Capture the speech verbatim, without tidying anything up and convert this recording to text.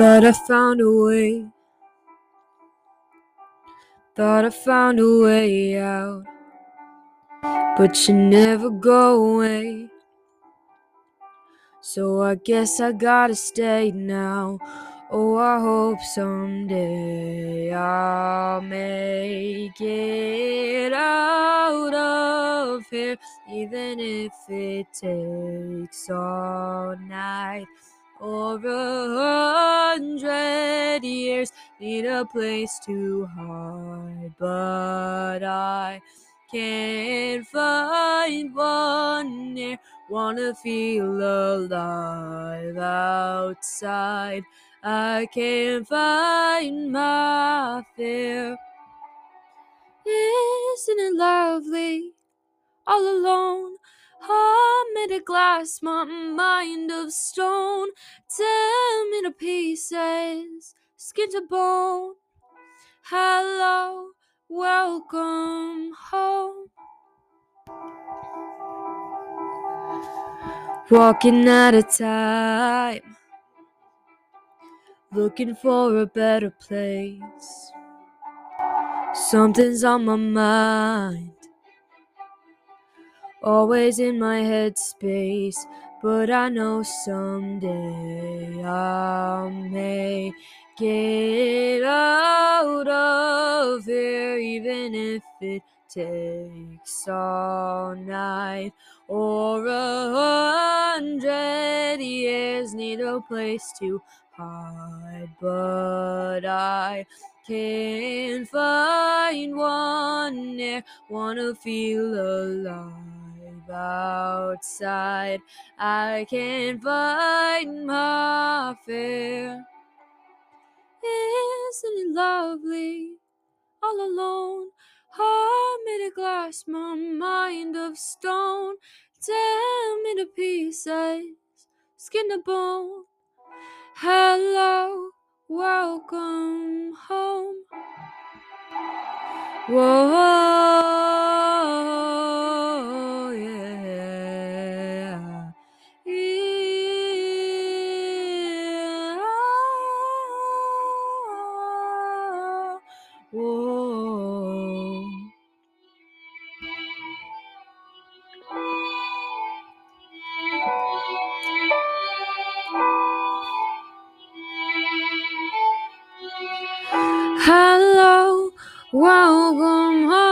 Thought I found a way. Thought I found a way out, but you never go away. So I guess I gotta stay now. Oh, I hope someday I'll make it out of here, even if it takes all night or a hundred years. Need a place to hide, but I can't find one near. Wanna feel alive outside, I can't find my fear. Isn't it lovely, all alone? I'm made of glass, my mind of stone. Tear me to pieces, skin to bone. Hello, welcome home. Walking out of time, looking for a better place. Something's on my mind, always in my head space, but I know someday I'll make it out of here, even if it takes all night or a hundred years. Need a place to hide, but I can't find one near. Wanna feel alive outside, I can't find my fear. Isn't it lovely, all alone? Heart made of glass, my mind of stone. Tear me to pieces, skin to bone. Hello, welcome home. Whoa, yeah. Yeah. Whoa. Hello, welcome home.